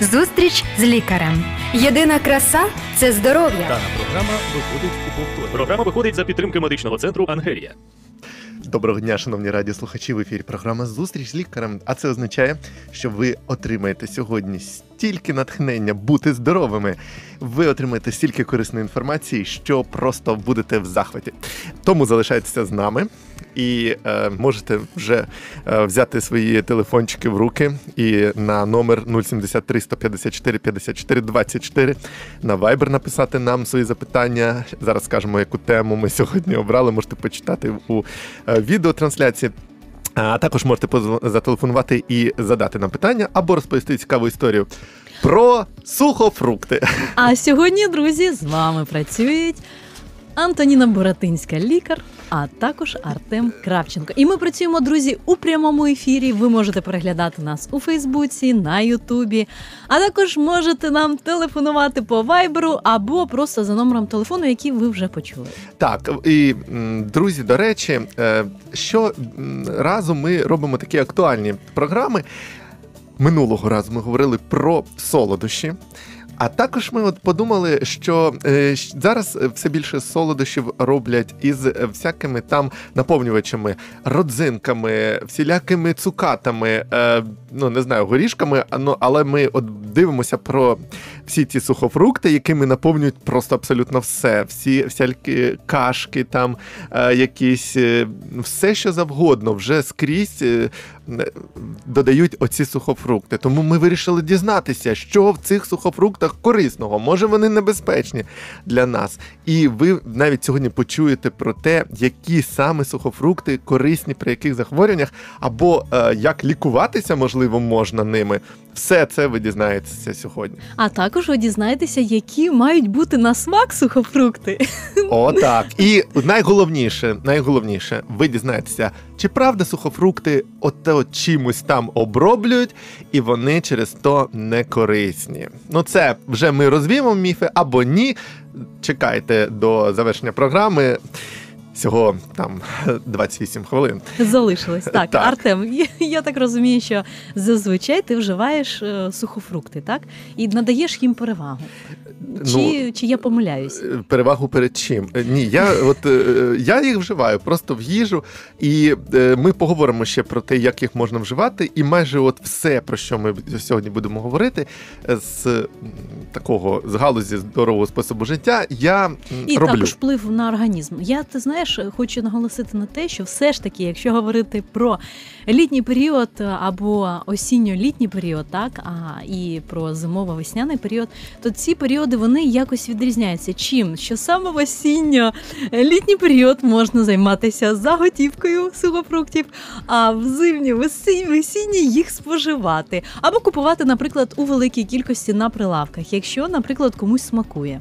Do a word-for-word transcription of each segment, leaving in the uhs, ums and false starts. Зустріч з лікарем. Єдина краса – це здоров'я. Дана програма виходить у повторі. Програма виходить за підтримки медичного центру «Ангелія». Доброго дня, шановні радіослухачі, в ефірі програма «Зустріч з лікарем». А це означає, що ви отримаєте сьогодні стільки натхнення бути здоровими. Ви отримаєте стільки корисної інформації, що просто будете в захваті. Тому залишайтеся з нами і е, можете вже е, взяти свої телефончики в руки і на номер нуль сім три сто п'ятдесят чотири п'ятдесят чотири двадцять чотири на Viber написати нам свої запитання. Зараз скажемо, яку тему ми сьогодні обрали. Можете почитати у е, відеотрансляції. А також можете зателефонувати і задати нам питання або розповісти цікаву історію про сухофрукти. А сьогодні, друзі, з вами працюють Антоніна Боротинська, лікар, а також Артем Кравченко. І ми працюємо, друзі, у прямому ефірі. Ви можете переглядати нас у Фейсбуці, на Ютубі, а також можете нам телефонувати по Вайберу або просто за номером телефону, який ви вже почули. Так, і, друзі, до речі, що разу ми робимо такі актуальні програми. Минулого разу ми говорили про солодощі. А також ми от подумали, що зараз все більше солодощів роблять із всякими там наповнювачами, родзинками, всілякими цукатами, ну не знаю, горішками, але ми от дивимося про всі ці сухофрукти, якими наповнюють просто абсолютно все. Всі всякі кашки там, якісь, все що завгодно, вже скрізь додають оці сухофрукти. Тому ми вирішили дізнатися, що в цих сухофруктах корисного, може вони небезпечні для нас. І ви навіть сьогодні почуєте про те, які саме сухофрукти корисні, при яких захворюваннях, або е, як лікуватися, можливо, можна ними. Все це ви дізнаєтеся сьогодні. А також ви дізнаєтеся, які мають бути на смак сухофрукти. О, так. І найголовніше, найголовніше, ви дізнаєтеся, чи правда сухофрукти ото чимось там оброблюють, і вони через то не корисні. Ну це вже ми розвіємо міфи або ні. Чекайте до завершення програми. Всього там двадцять вісім хвилин. Залишилось. Так, так. Артем, я, я так розумію, що зазвичай ти вживаєш е, сухофрукти, так? І надаєш їм перевагу. Чи, ну, чи я помиляюсь? Перевагу перед чим? Ні, я, от, е, я їх вживаю просто в їжу. І е, ми поговоримо ще про те, як їх можна вживати. І майже от все, про що ми сьогодні будемо говорити, з такого, з галузі здорового способу життя, я і роблю. І також вплив на організм. Я, ти знаєш, хочу наголосити на те, що все ж таки, якщо говорити про літній період або осінньо-літній період, так, а і про зимово-весняний період, то ці періоди, вони якось відрізняються. Чим? Що саме в осінньо-літній період можна займатися заготівкою сухофруктів, а в зимній, весінні їх споживати. Або купувати, наприклад, у великій кількості на прилавках, якщо, наприклад, комусь смакує.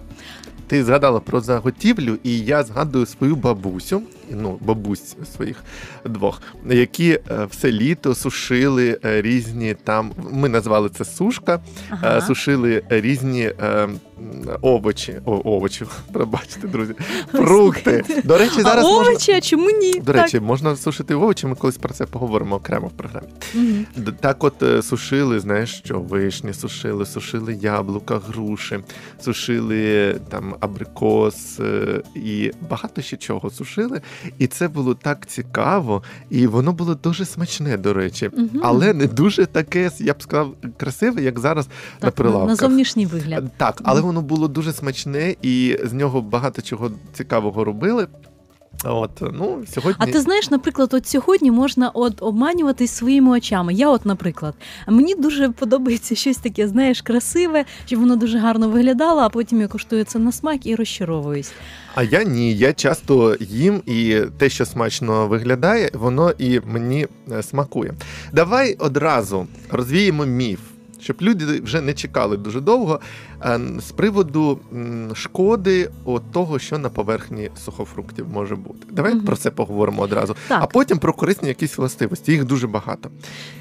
Ти згадала про заготівлю, і я згадую свою бабусю, ну, бабусь своїх двох, які все літо сушили різні там, ми назвали це сушка, ага. Сушили різні овочі, о, овочі, пробачте, друзі, фрукти. До речі, зараз а можна... овочі, а чому ні? До речі, так. Можна сушити овочі, ми колись про це поговоримо окремо в програмі. Угу. Так от сушили, знаєш що, вишні сушили, сушили яблука, груші, сушили там абрикос і багато ще чого сушили. І це було так цікаво, і воно було дуже смачне, до речі. Угу. Але не дуже таке, я б сказав, красиве, як зараз так, на прилавках. На зовнішній вигляд. Так, але воно було дуже смачне, і з нього багато чого цікавого робили. От, ну, сьогодні... А ти знаєш, наприклад, от сьогодні можна от обманюватись своїми очами. Я от, наприклад, мені дуже подобається щось таке, знаєш, красиве, щоб воно дуже гарно виглядало, а потім я коштую це на смак і розчаровуюсь. А я ні, я часто їм, і те, що смачно виглядає, воно і мені смакує. Давай одразу розвіємо міф, щоб люди вже не чекали дуже довго. З приводу шкоди от того, що на поверхні сухофруктів може бути. Давай угу. про це поговоримо одразу. Так. А потім про корисні якісь властивості. Їх дуже багато.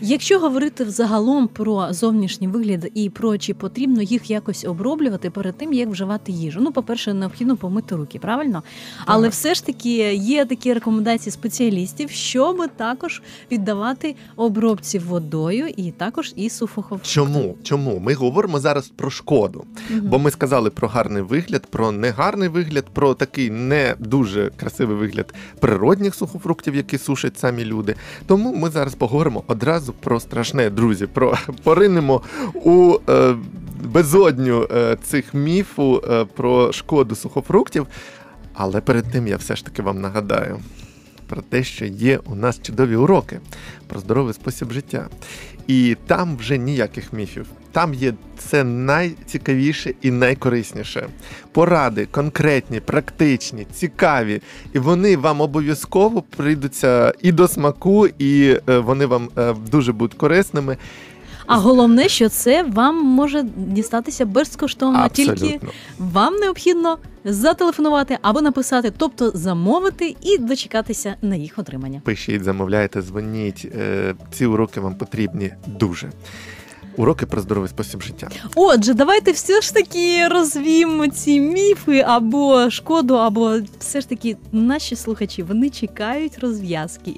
Якщо говорити взагалом про зовнішній вигляд і про чи потрібно їх якось оброблювати перед тим, як вживати їжу. Ну, по-перше, необхідно помити руки, правильно? Так. Але все ж таки є такі рекомендації спеціалістів, щоб також віддавати обробці водою і також і сухофруктів. Чому? Чому? Ми говоримо зараз про шкоду. Угу. Бо ми сказали про гарний вигляд, про негарний вигляд, про такий не дуже красивий вигляд природних сухофруктів, які сушать самі люди. Тому ми зараз поговоримо одразу про страшне, друзі, про поринемо у е, безодню е, цих міфів е, про шкоду сухофруктів. Але перед тим я все ж таки вам нагадаю про те, що є у нас чудові уроки про здоровий спосіб життя. І там вже ніяких міфів. Там є це найцікавіше і найкорисніше. Поради конкретні, практичні, цікаві. І вони вам обов'язково прийдуться і до смаку, і вони вам дуже будуть корисними. А головне, що це вам може дістатися безкоштовно. Абсолютно. Тільки вам необхідно зателефонувати або написати, тобто замовити і дочекатися на їх отримання. Пишіть, замовляйте, дзвоніть. Ці уроки вам потрібні дуже. Уроки про здоровий спосіб життя. Отже, давайте все ж таки розвіємо ці міфи або шкоду, або все ж таки наші слухачі, вони чекають розв'язки.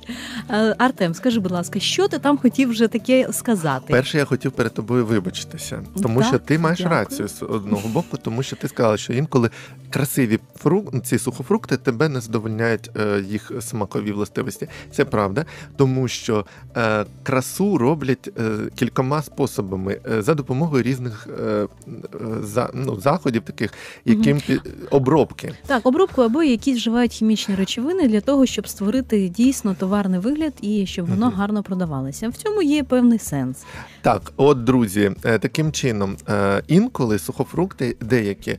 Артем, скажи, будь ласка, що ти там хотів вже таке сказати? Перше, я хотів перед тобою вибачитися, тому так, що ти маєш дякую. Рацію з одного боку, тому що ти сказала, що інколи красиві фрукти, ці сухофрукти тебе не задовольняють е, їх смакові властивості. Це правда, тому що е, красу роблять е, кількома способами. За допомогою різних е, за, ну, заходів таких, яким mm-hmm. обробки. Так, обробку або якісь вживають хімічні речовини для того, щоб створити дійсно товарний вигляд і щоб воно mm-hmm. гарно продавалося. В цьому є певний сенс. Так, от, друзі, таким чином, інколи сухофрукти деякі,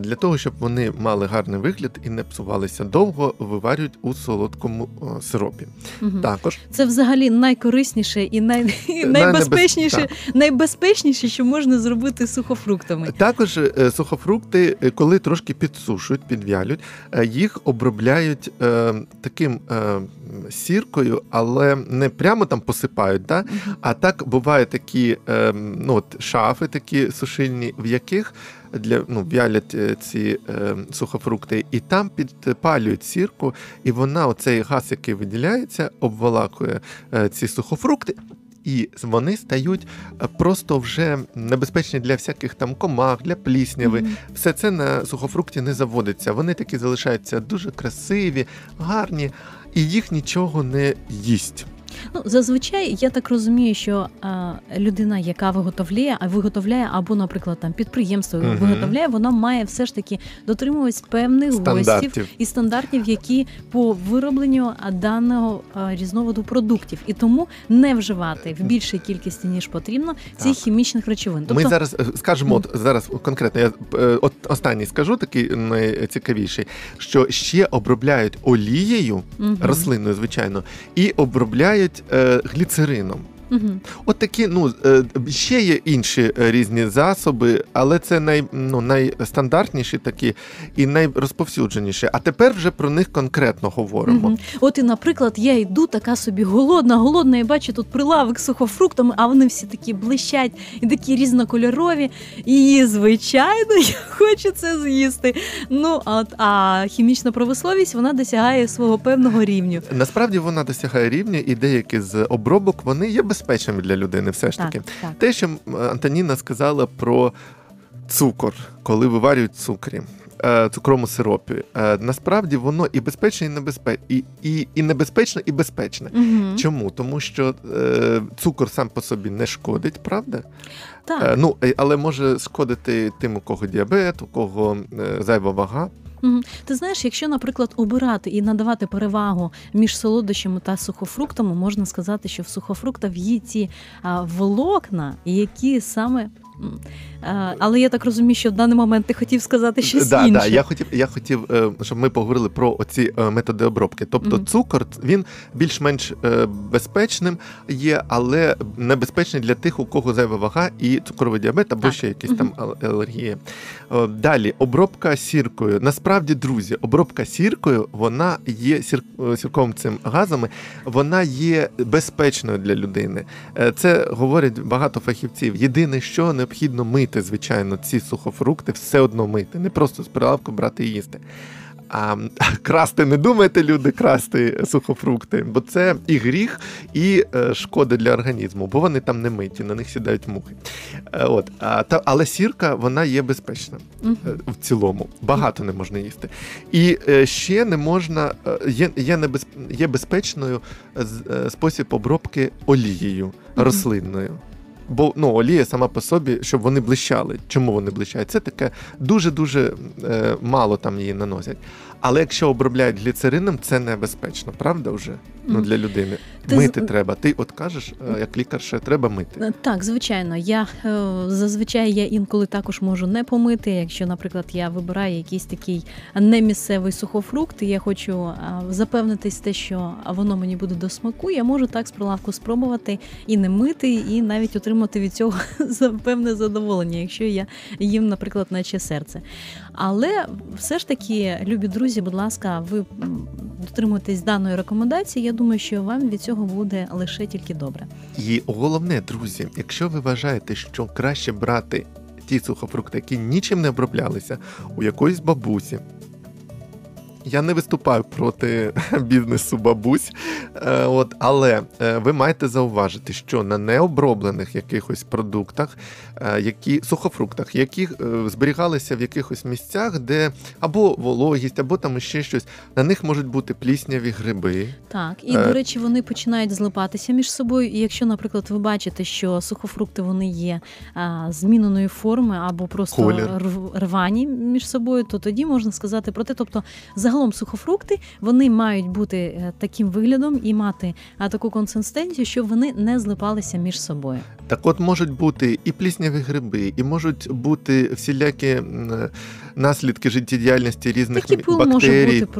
для того, щоб вони мали гарний вигляд і не псувалися довго, виварюють у солодкому сиропі. Mm-hmm. Також. Це взагалі найкорисніше і най... найбезпечніше. Найбезпечніше, що можна зробити з сухофруктами. Також сухофрукти, коли трошки підсушують, підв'ялють, їх обробляють е, таким е, сіркою, але не прямо там посипають, да? А так бувають такі е, ну, от, шафи такі сушильні, в яких для, ну, вялять ці е, сухофрукти, і там підпалюють сірку, і вона, оцей газ, який виділяється, обволакує е, ці сухофрукти, і вони стають просто вже небезпечні для всяких там комах, для плісняви. Mm-hmm. Все це на сухофрукті не заводиться. Вони такі залишаються дуже красиві, гарні, і їх нічого не їсть. Ну, зазвичай, я так розумію, що а, людина, яка виготовляє, а виготовляє або, наприклад, там підприємство угу. виготовляє, вона має все ж таки дотримуватись певних гостів і стандартів, які по виробленню даного а, різновиду продуктів. І тому не вживати в більшій кількості, ніж потрібно, цих так. хімічних речовин. Тобто... Ми зараз скажемо, от зараз конкретно, я от останній скажу, такий найцікавіший, що ще обробляють олією, угу. рослинною, звичайно, і обробляють гліцерином. Угу. От такі, ну, ще є інші різні засоби, але це най, ну, найстандартніші такі і найрозповсюдженіші. А тепер вже про них конкретно говоримо. Угу. От і, наприклад, я йду така собі голодна, голодна, і бачу тут прилавик з сухофруктами, а вони всі такі блищать і такі різнокольорові. І, звичайно, я хочу це з'їсти. Ну, от, а хімічна промисловість, вона досягає свого певного рівню. Насправді вона досягає рівня, і деякі з обробок, вони є безпечні. Безпечним для людини все ж таки. Так, так. Те, що Антоніна сказала про цукор, коли виварюють цукрі, цукровому сиропі, насправді воно і безпечне, і небезпечне, і, і, і небезпечне, і безпечне. Угу. Чому? Тому що е, цукор сам по собі не шкодить, правда? Так. Е, ну, але може шкодити тим, у кого діабет, у кого е, зайва вага. Ти знаєш, якщо, наприклад, обирати і надавати перевагу між солодощами та сухофруктами, можна сказати, що в сухофруктах є ці волокна, які саме Але я так розумію, що в даний момент ти хотів сказати щось да, інше. Да, я хотів, я хотів, щоб ми поговорили про оці методи обробки. Тобто mm-hmm. цукор, він більш-менш безпечним є, але небезпечний для тих, у кого зайва вага і цукровий діабет, або так. ще якісь mm-hmm. там алергії. Далі, обробка сіркою. Насправді, друзі, обробка сіркою, вона є сір... сірковим цим газами, вона є безпечною для людини. Це говорять багато фахівців. Єдине, що необхідно мити, звичайно, ці сухофрукти, все одно мити, не просто з прилавку брати і їсти. А красти не думайте, люди, красти сухофрукти, бо це і гріх, і шкода для організму, бо вони там не миті, на них сідають мухи. От. Але сірка, вона є безпечна в цілому. Багато не можна їсти. І ще не можна, є, є, небезп... є безпечною спосіб обробки олією рослинною. Бо ну, олія сама по собі, щоб вони блищали. Чому вони блищають? Це таке дуже-дуже е, мало там її наносять. Але якщо обробляють гліцерином, це небезпечно, правда вже? Ну, для людини. Ти... Мити треба. Ти от кажеш, як лікар, що треба мити. Так, звичайно. Я зазвичай я інколи також можу не помити. Якщо, наприклад, я вибираю якийсь такий немісцевий сухофрукт, і я хочу запевнитись те, що воно мені буде до смаку, я можу так з прилавку спробувати і не мити, і навіть отримати від цього певне задоволення, якщо я їм, наприклад, наче серце. Але все ж таки, любі друзі, будь ласка, ви дотримуйтесь даної рекомендації. Я думаю, що вам від цього буде лише тільки добре. І головне, друзі, якщо ви вважаєте, що краще брати ті сухофрукти, які нічим не оброблялися, у якоїсь бабусі. Я не виступаю проти бізнесу бабусь, от, але ви маєте зауважити, що на необроблених якихось продуктах, які, сухофруктах, які зберігалися в якихось місцях, де або вологість, або там ще щось, на них можуть бути плісняві гриби. Так, і, до речі, вони починають злипатися між собою, і якщо, наприклад, ви бачите, що сухофрукти, вони є зміненої форми, або просто колір. Рвані між собою, то тоді можна сказати про те, тобто, загалом сухофрукти, вони мають бути таким виглядом і мати таку консистенцію, щоб вони не злипалися між собою. Так от можуть бути і плісняві гриби, і можуть бути всілякі наслідки життєдіяльності різних такий пил бактерій, бути пил.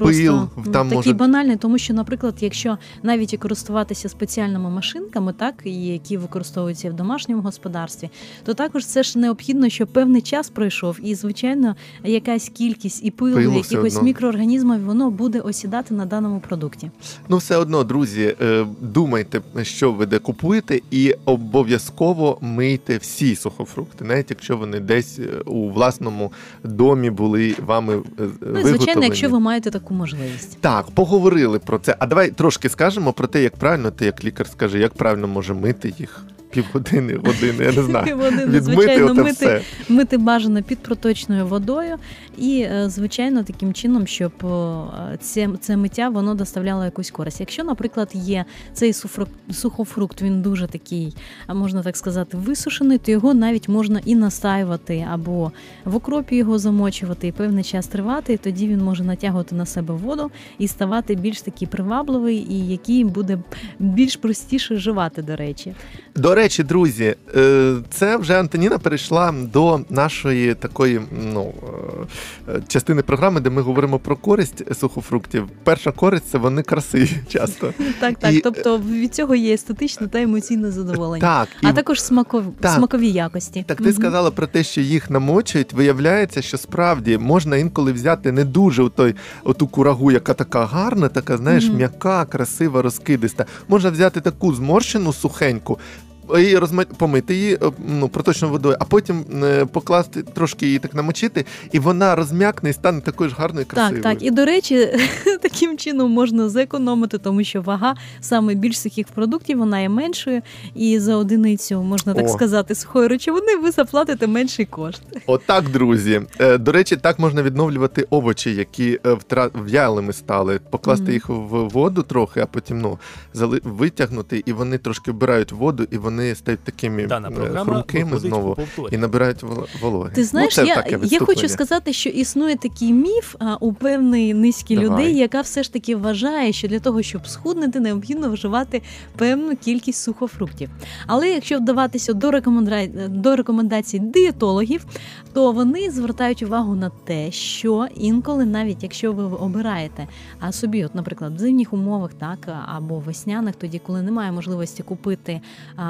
Просто, там такий може... банальний, тому що, наприклад, якщо навіть і користуватися спеціальними машинками, так, які використовуються в домашньому господарстві, то також це ж необхідно, щоб певний час пройшов, і, звичайно, якась кількість і пилу, пилу якихось мікроорганізмів, воно буде осідати на даному продукті. Ну, все одно, друзі, думайте, що ви де купуєте, і обов'язково мийте всі сухофрукти, навіть якщо вони десь у власному домі були вами ну, виготовлені. Звичайно, якщо ви маєте таку можливість. Так, поговорили про це. А давай трошки скажемо про те, як правильно, ти як лікар скажи, як правильно може мити їх. Півгодини, години, я не знаю. Години, звичайно, мити, все. мити бажано під проточною водою і, звичайно, таким чином, щоб це, це миття, воно доставляло якусь користь. Якщо, наприклад, є цей сухофрукт, він дуже такий, можна так сказати, висушений, то його навіть можна і настаювати, або в окропі його замочувати, і певний час тривати, і тоді він може натягувати на себе воду і ставати більш такий привабливий, і який буде більш простіше вживати, до речі. До речі, друзі, це вже Антоніна перейшла до нашої такої ну, частини програми, де ми говоримо про користь сухофруктів. Перша користь – це вони красиві часто. Так, так. І... Тобто від цього є естетичне та емоційне задоволення. Так, і... А також смаков... так. смакові якості. Так, ти угу. сказала про те, що їх намочують. Виявляється, що справді можна інколи взяти не дуже той, оту курагу, яка така гарна, така, знаєш, угу. м'яка, красива, розкидиста. Можна взяти таку зморщену, сухеньку, і розма... помити її ну, проточною водою, а потім покласти, трошки її так намочити, і вона розм'якне і стане такою ж гарною і красивою. Так, так. І, до речі, таким чином можна зекономити, тому що вага саме більш сухих продуктів, вона є меншою, і за одиницю, можна так О. сказати, сухої речовини ви заплатите менший кошт. Отак, друзі. До речі, так можна відновлювати овочі, які в'ялими стали, покласти mm. їх в воду трохи, а потім ну, витягнути, і вони трошки вбирають воду, і вони вони стають такими хрумкими знову і набирають вологи. Ти знаєш, ну, я, я хочу сказати, що існує такий міф а, у певної низки Давай. людей, як яка все ж таки вважає, що для того, щоб схуднути, необхідно вживати певну кількість сухофруктів. Але якщо вдаватися до рекоменда... до рекомендацій дієтологів, то вони звертають увагу на те, що інколи, навіть якщо ви обираєте собі, от, наприклад, в зимніх умовах, так, або весняних, тоді, коли немає можливості купити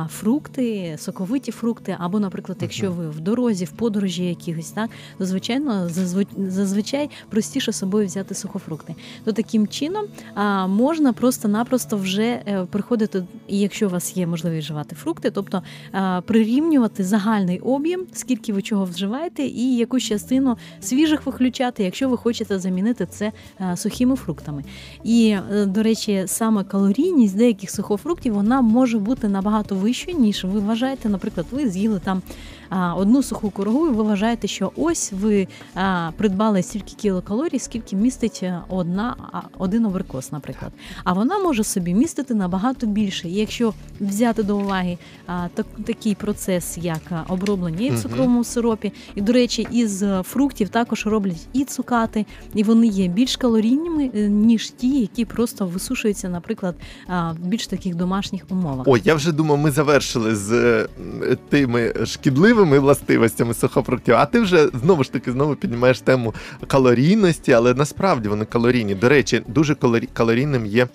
фрукти, соковиті фрукти, або, наприклад, якщо ви в дорозі, в подорожі якихось, так, то, звичайно, зазвичай простіше з собою взяти сухофрукти. То таким чином можна просто-напросто вже приходити, і якщо у вас є можливість вживати фрукти, тобто прирівнювати загальний об'єм, скільки ви чого вживаєте, і якусь частину свіжих виключати, якщо ви хочете замінити це сухими фруктами. І, до речі, саме калорійність деяких сухофруктів, вона може бути набагато вищою, ніж ви вважаєте. Наприклад, ви з'їли там одну суху курагу, і ви вважаєте, що ось ви придбали стільки кілокалорій, скільки містить одна, один абрикос, наприклад. А вона може собі містити набагато більше. І якщо взяти до уваги так, такий процес, як оброблення і в цукровому сиропі, і, до речі, із фруктів також роблять і цукати, і вони є більш калорійними, ніж ті, які просто висушуються, наприклад, в більш таких домашніх умовах. Ой, я вже думав, ми завершили з тими шкідливими властивостями сухофруктів, а ти вже знову ж таки знову піднімаєш тему калорійності, але насправді вони калорійні. До речі, дуже калорі... калорійним є,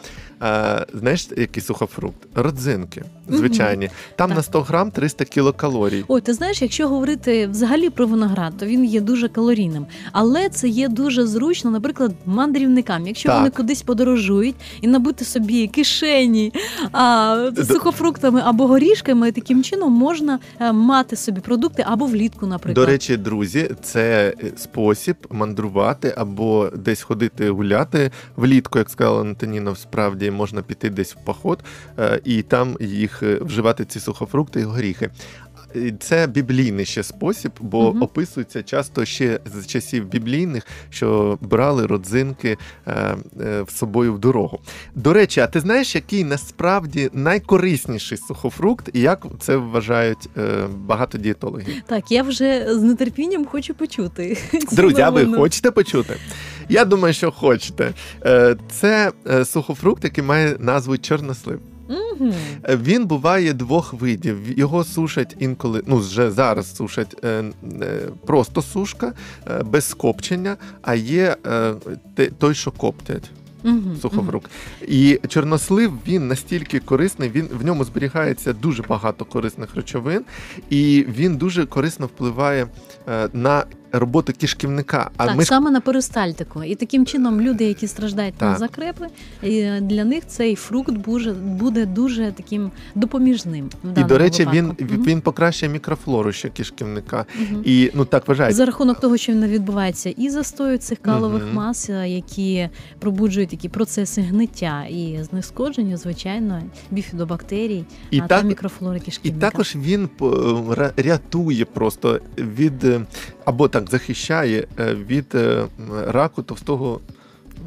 е, знаєш, який сухофрукт? Родзинки, звичайні. Угу. Там так. На сто грам триста кілокалорій. Ой, ти знаєш, якщо говорити взагалі про виноград, то він є дуже калорійним. Але це є дуже зручно, наприклад, мандрівникам. Якщо так. вони кудись подорожують і набути собі кишені а, з сухофруктами або горішками, таким чином можна мати собі продукти або влітку, наприклад. До речі, друзі, це спосіб мандрувати або десь ходити гуляти влітку, як сказала Антоніна, справді можна піти десь в поход і там їх вживати, ці сухофрукти і горіхи. Це біблійний ще спосіб, бо угу. описується часто ще з часів біблійних, що брали родзинки е, е, з собою в дорогу. До речі, а ти знаєш, який насправді найкорисніший сухофрукт і як це вважають е, багато дієтологів? Так, я вже з нетерпінням хочу почути. Друзі, а ви хочете почути? Я думаю, що хочете. Це сухофрукт, який має назву чорнослив. Mm-hmm. Він буває двох видів. Його сушать інколи, ну вже зараз сушать е, е, просто сушка, е, без копчення, а є е, те, той, що коптять. Mm-hmm. Сухофрукт. Mm-hmm. І чорнослив, він настільки корисний, він, в ньому зберігається дуже багато корисних речовин, і він дуже корисно впливає е, на роботу кишківника. А так, ми... саме на перистальтику. І таким чином люди, які страждають так. на закрепи, для них цей фрукт буде, буде дуже таким допоміжним. І, до речі, випадку. він mm-hmm. він покращує мікрофлору ще кишківника. Mm-hmm. І, ну, так вважається. За рахунок того, що він відбувається і застою цих калових mm-hmm. мас, які пробуджують такі процеси гниття і знешкодження, звичайно, біфідобактерій і а так, та мікрофлори кишківника. І також він рятує просто від... або так захищає від раку товстого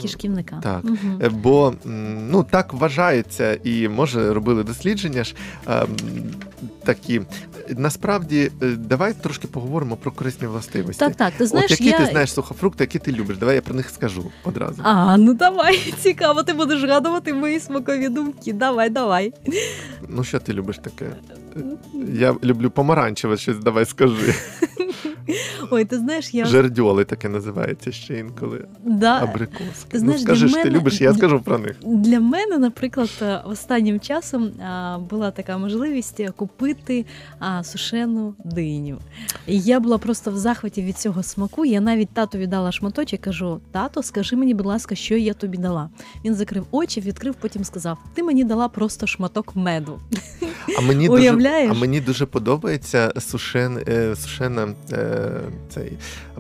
кишківника. Так. Угу. Бо, ну, так вважається, і може робили дослідження ж е, такі. Насправді, давай трошки поговоримо про корисні властивості. Так, так, ти знаєш, от які я... ти знаєш сухофрукти, які ти любиш? Давай я про них скажу одразу. А, ну давай, цікаво, ти будеш гадувати мої смакові думки. Давай, давай. Ну, що ти любиш таке? Я люблю помаранчеве щось, давай скажи. Ой, ти знаєш, я... жердьоли таке називається ще інколи. Да. Абрикоски. Ти знаєш, ну, скажи, що мене... ти любиш, я скажу про них. Для мене, наприклад, останнім часом була така можливість купити сушену диню. І я була просто в захваті від цього смаку. Я навіть татові дала шматочок, кажу: тато, скажи мені, будь ласка, що я тобі дала. Він закрив очі, відкрив, потім сказав: ти мені дала просто шматок меду. А мені, дуже, а мені дуже подобається сушен, сушена цей,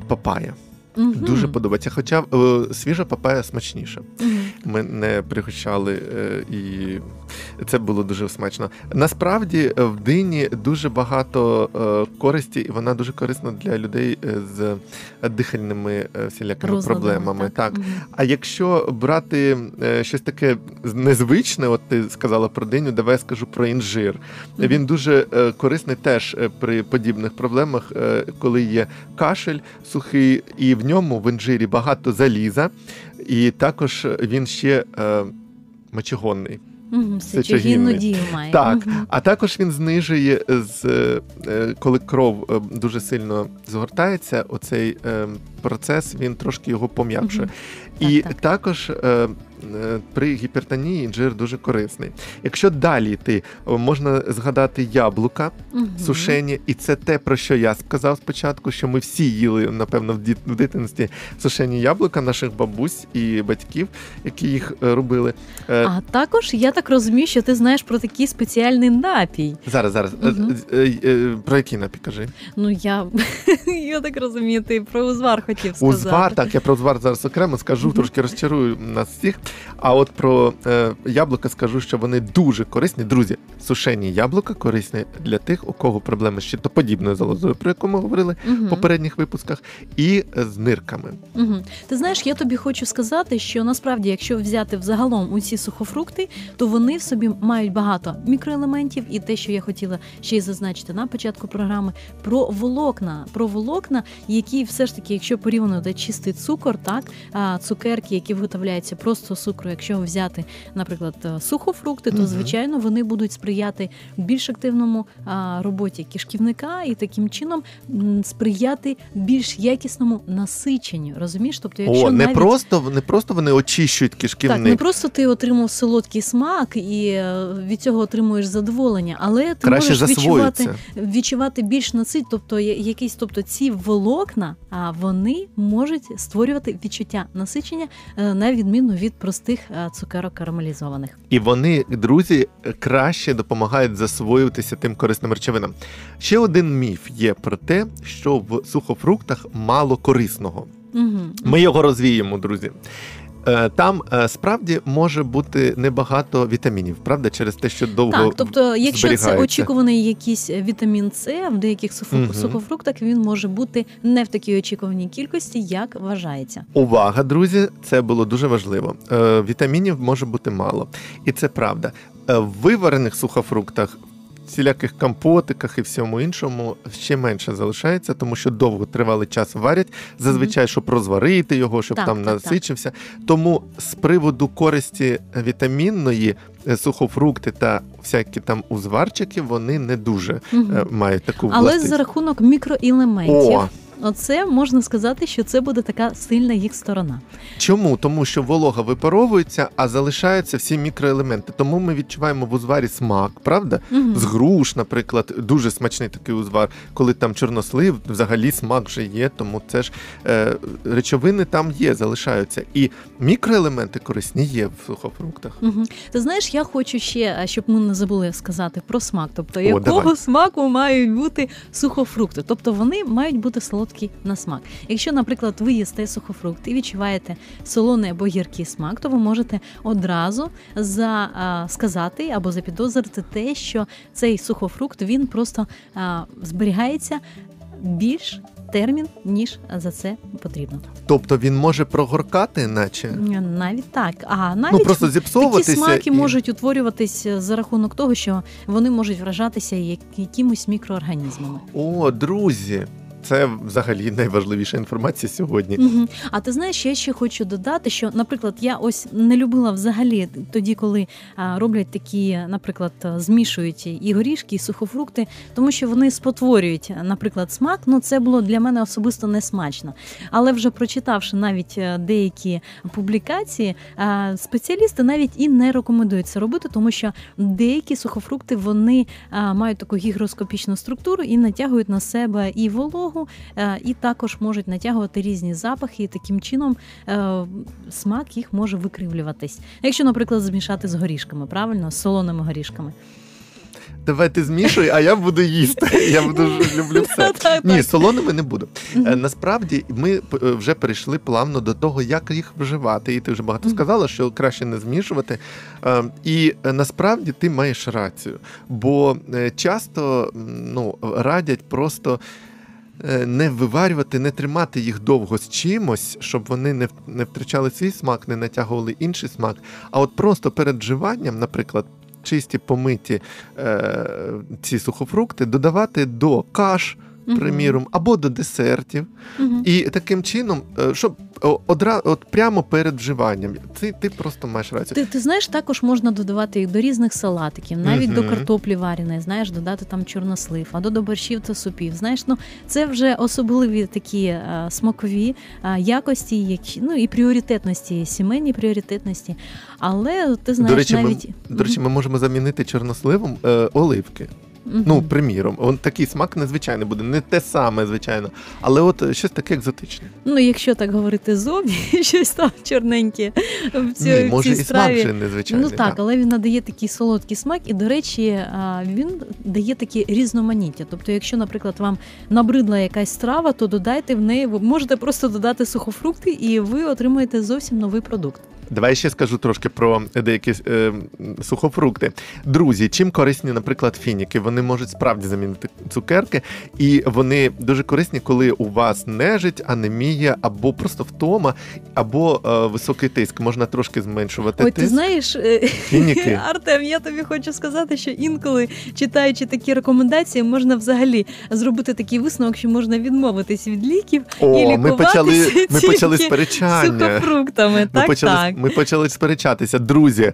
папая. Угу. Дуже подобається. Хоча свіжа папая смачніша. Угу. Ми не пригощали, і це було дуже смачно. Насправді в дині дуже багато користі, і вона дуже корисна для людей з дихальними всілякими розладами, проблемами. Так. Так. А якщо брати щось таке незвичне, от ти сказала про диню, давай я скажу про інжир. Він дуже корисний теж при подібних проблемах, коли є кашель сухий, і в ньому в інжирі багато заліза, І також він ще е, мочегонний. Угу, сечогінну дію має. Так, угу. А також він знижує, з, коли кров дуже сильно згортається, оцей процес, він трошки його пом'якшує. Угу. І так, так. також при гіпертонії інжир дуже корисний. Якщо далі йти, можна згадати яблука, угу. сушені, і це те, про що я сказав спочатку, що ми всі їли, напевно, в, дит... в дитинстві сушені яблука наших бабусь і батьків, які їх робили. А також, я так розумію, що ти знаєш про такий спеціальний напій. Зараз, зараз. Угу. Про який напій, кажи? Ну, я... я так розумію, ти про узвар хотів сказати. Узвар, так, я про узвар зараз окремо скажу, трошки розчарую нас всіх. А от про е, яблука скажу, що вони дуже корисні. Друзі, сушені яблука корисні для тих, у кого проблеми з щитоподібною залозою, про яку ми говорили угу. в попередніх випусках, і з нирками. Угу. Ти знаєш, я тобі хочу сказати, що насправді, якщо взяти взагалом усі сухофрукти, то вони в собі мають багато мікроелементів, і те, що я хотіла ще й зазначити на початку програми, про волокна, про волокна, які все ж таки, якщо порівняти чистий цукор, так, цукерки, які виготовляються просто цукру, якщо взяти, наприклад, сухофрукти, то, звичайно, вони будуть сприяти більш активному а, роботі кишківника і таким чином м, сприяти більш якісному насиченню. Розумієш? Тобто, якщо О, не, навіть... просто, не просто вони очищують кишківник. Так, не просто ти отримав солодкий смак і від цього отримуєш задоволення, але ти краще можеш відчувати, відчувати більш насичення. Тобто, якісь, тобто ці волокна, а вони можуть створювати відчуття насичення, на відміну від простих цукерок карамелізованих. І вони, друзі, краще допомагають засвоюватися тим корисним речовинам. Ще один міф є про те, що в сухофруктах мало корисного. Угу. Ми його розвіємо, друзі. Там справді може бути небагато вітамінів, правда, через те, що довго зберігається. Так, тобто, якщо це очікуваний якийсь вітамін С, в деяких сухофруктах угу. він може бути не в такій очікуваній кількості, як вважається. Увага, друзі, це було дуже важливо. Вітамінів може бути мало, і це правда. В виварених сухофруктах, всіляких компотиках і всьому іншому ще менше залишається, тому що довго тривалий час варять, зазвичай, щоб розварити його, щоб так, там так, насичився. Так. Тому з приводу користі вітамінної сухофрукти та всякі там узварчики, вони не дуже угу. мають таку властивість. Але за рахунок мікроелементів. О! Оце, можна сказати, що це буде така сильна їх сторона. Чому? Тому що волога випаровується, а залишаються всі мікроелементи. Тому ми відчуваємо в узварі смак, правда? Угу. З груш, наприклад, дуже смачний такий узвар. Коли там чорнослив, взагалі смак вже є, тому це ж е, речовини там є, залишаються. І мікроелементи корисні є в сухофруктах. Угу. Ти знаєш, я хочу ще, щоб ми не забули сказати про смак. Тобто, О, якого давай. смаку мають бути сухофрукти? Тобто, вони мають бути солодкі на смак. Якщо, наприклад, ви їсте сухофрукт і відчуваєте солоний або гіркий смак, то ви можете одразу за, а, сказати або запідозрити те, що цей сухофрукт, він просто а, зберігається більш термін, ніж за це потрібно. Тобто він може прогоркати, наче? Навіть так. А навіть ну, просто такі смаки і... можуть утворюватись за рахунок того, що вони можуть вражатися якимось мікроорганізмами. О, друзі! Це взагалі найважливіша інформація сьогодні. Угу. А ти знаєш, я ще хочу додати, що, наприклад, я ось не любила взагалі тоді, коли а, роблять такі, наприклад, змішують і горішки, і сухофрукти, тому що вони спотворюють, наприклад, смак. Ну, це було для мене особисто несмачно. Але вже прочитавши навіть деякі публікації, а, спеціалісти навіть і не рекомендують це робити, тому що деякі сухофрукти, вони а, мають таку гігроскопічну структуру і натягують на себе і вологу, і також можуть натягувати різні запахи, і таким чином смак їх може викривлюватись. Якщо, наприклад, змішати з горішками, правильно? З солоними горішками. Давай ти змішуй, а я буду їсти. Я буду, люблю все. Ні, солоними не буду. Насправді, ми вже перейшли плавно до того, як їх вживати. І ти вже багато сказала, що краще не змішувати. І насправді ти маєш рацію. Бо часто ну, радять просто не виварювати, не тримати їх довго з чимось, щоб вони не втрачали свій смак, не натягували інший смак. А от просто перед вживанням, наприклад, чисті помиті е- ці сухофрукти додавати до каш, uh-huh. приміром, або до десертів. Uh-huh. І таким чином, щоб одра, от прямо перед вживанням, ти, ти просто маєш рацію. Ти, ти знаєш, також можна додавати їх до різних салатиків, навіть uh-huh. до картоплі варіної, знаєш, додати там чорнослив, а до борщів та супів. Знаєш, ну це вже особливі такі а, смакові а, якості, які, ну і пріоритетності, сімейні пріоритетності. Але ти знаєш, до речі, навіть... Ми, до речі, ми можемо замінити чорносливом е, оливки. Mm-hmm. Ну, приміром, он такий смак незвичайний буде, не те саме, звичайно, але от щось таке екзотичне. Ну, якщо так говорити зовні, щось там чорненьке в цій страві. Може, і смак вже незвичайний. Ну так, так, але він надає такий солодкий смак, і, до речі, він дає такі різноманіття. Тобто, якщо, наприклад, вам набридла якась страва, то додайте в неї, ви можете просто додати сухофрукти, і ви отримаєте зовсім новий продукт. Давай ще скажу трошки про деякі е, сухофрукти. Друзі, чим корисні, наприклад, фініки? Вони можуть справді замінити цукерки, і вони дуже корисні, коли у вас нежить, анемія, або просто втома, або е, високий тиск. Можна трошки зменшувати Ой, тиск. Ой, ти знаєш, фініки. Артем, я тобі хочу сказати, що інколи, читаючи такі рекомендації, можна взагалі зробити такий висновок, що можна відмовитись від ліків О, і лікуватися ми почали, ми почали сперечання. Сухофруктами. Так, почали... так. Ми почали сперечатися. Друзі,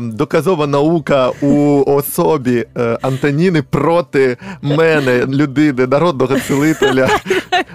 доказова наука у особі Антоніни проти мене, людини, народного цілителя.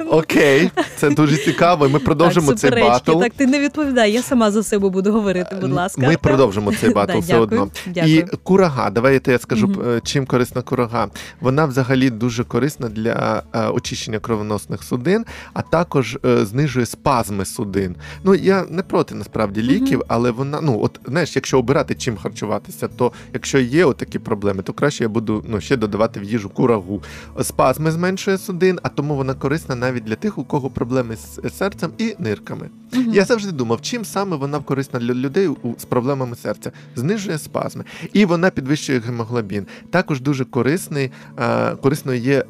Окей, це дуже цікаво. Ми продовжимо так, цей батл. Так, ти не відповідай, я сама за себе буду говорити, будь ласка. Ми продовжимо цей батл да, все дякую, одно. Дякую. І курага, давайте я скажу, mm-hmm. чим корисна курага. Вона взагалі дуже корисна для очищення кровоносних судин, а також знижує спазми судин. Ну, я не проти, насправді, ліків, mm-hmm. але вона, ну, от, знаєш, якщо обирати чим харчуватися, то якщо є отакі проблеми, то краще я буду, ну, ще додавати в їжу курагу. Спазми зменшує судин, а тому вона корисна навіть для тих, у кого проблеми з серцем і нирками. Mm-hmm. Я завжди думав, чим саме вона корисна для людей з проблемами серця. Знижує спазми. І вона підвищує гемоглобін. Також дуже корисний, корисною є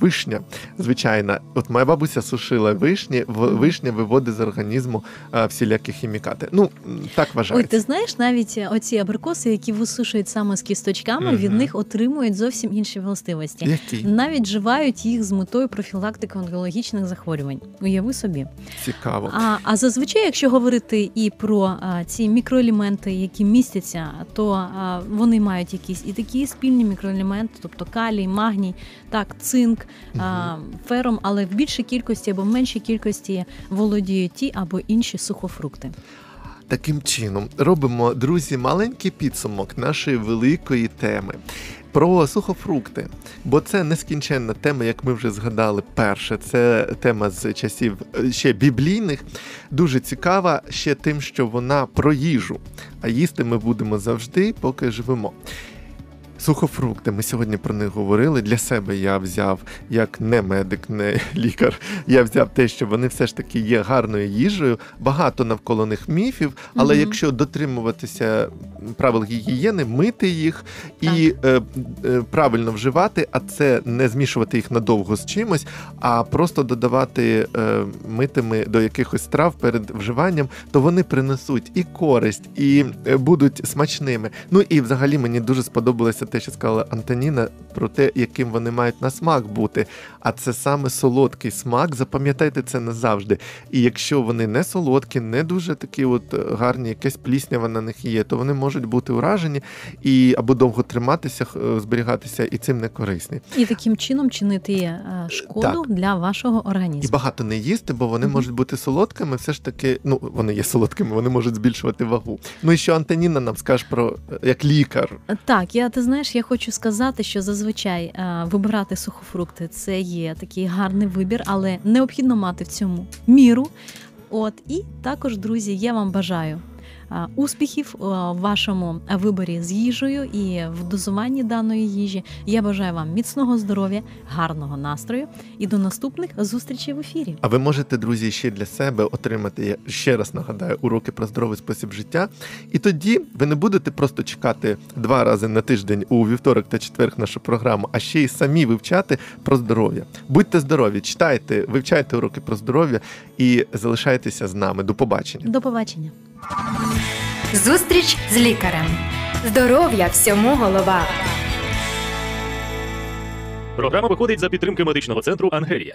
вишня, звичайно. От моя бабуся сушила вишні, вишня виводить з організму всілякі хімікати. Ну, так вважається. Ой, ти знаєш, навіть оці абрикоси, які висушують саме з кісточками, mm-hmm. від них отримують зовсім інші властивості. Які? Навіть вживають їх з метою профілактики онкологічних захворювань. Уяви собі. Цікаво. А, а зазвичай, якщо говорити і про а, ці мікроелементи, які містяться, то а, вони мають якісь і такі спільні мікроелементи, тобто калій, магній, так, цинк, mm-hmm. а, фером, але в більшій кількості або в меншій кількості володіють ті або інші сухофрукти. Таким чином робимо, друзі, маленький підсумок нашої великої теми про сухофрукти. Бо це нескінченна тема, як ми вже згадали перше. Це тема з часів ще біблійних. Дуже цікава ще тим, що вона про їжу. А їсти ми будемо завжди, поки живемо. Сухофрукти, ми сьогодні про них говорили. Для себе я взяв, як не медик, не лікар, я взяв те, що вони все ж таки є гарною їжею, багато навколо них міфів, але mm-hmm. якщо дотримуватися правил гігієни, мити їх і е, е, правильно вживати, а це не змішувати їх надовго з чимось, а просто додавати е, митими до якихось страв перед вживанням, то вони принесуть і користь, і будуть смачними. Ну і взагалі мені дуже сподобалося те, що сказала Антоніна, про те, яким вони мають на смак бути. А це саме солодкий смак, запам'ятайте це назавжди. І якщо вони не солодкі, не дуже такі от гарні, якась пліснява на них є, то вони можуть бути уражені і або довго триматися, зберігатися, і цим не корисні. І таким чином чинити шкоду так. для вашого організму. І багато не їсти, бо вони mm-hmm. можуть бути солодкими, все ж таки, ну, вони є солодкими, вони можуть збільшувати вагу. Ну і що Антоніна нам скаже про, як лікар? Так, я, ти знаєш, я хочу сказати, що зазвичай а, вибирати сухофрукти – це є такий гарний вибір, але необхідно мати в цьому міру. От, і також, друзі, я вам бажаю успіхів у вашому виборі з їжею і в дозуванні даної їжі. Я бажаю вам міцного здоров'я, гарного настрою і до наступних зустрічей в ефірі. А ви можете, друзі, ще для себе отримати, я ще раз нагадаю, уроки про здоровий спосіб життя. І тоді ви не будете просто чекати два рази на тиждень у вівторок та четвер нашу програму, а ще й самі вивчати про здоров'я. Будьте здорові, читайте, вивчайте уроки про здоров'я і залишайтеся з нами. До побачення. До побачення. Зустріч з лікарем. Здоров'я всьому голова. Програма виходить за підтримки медичного центру «Ангелія».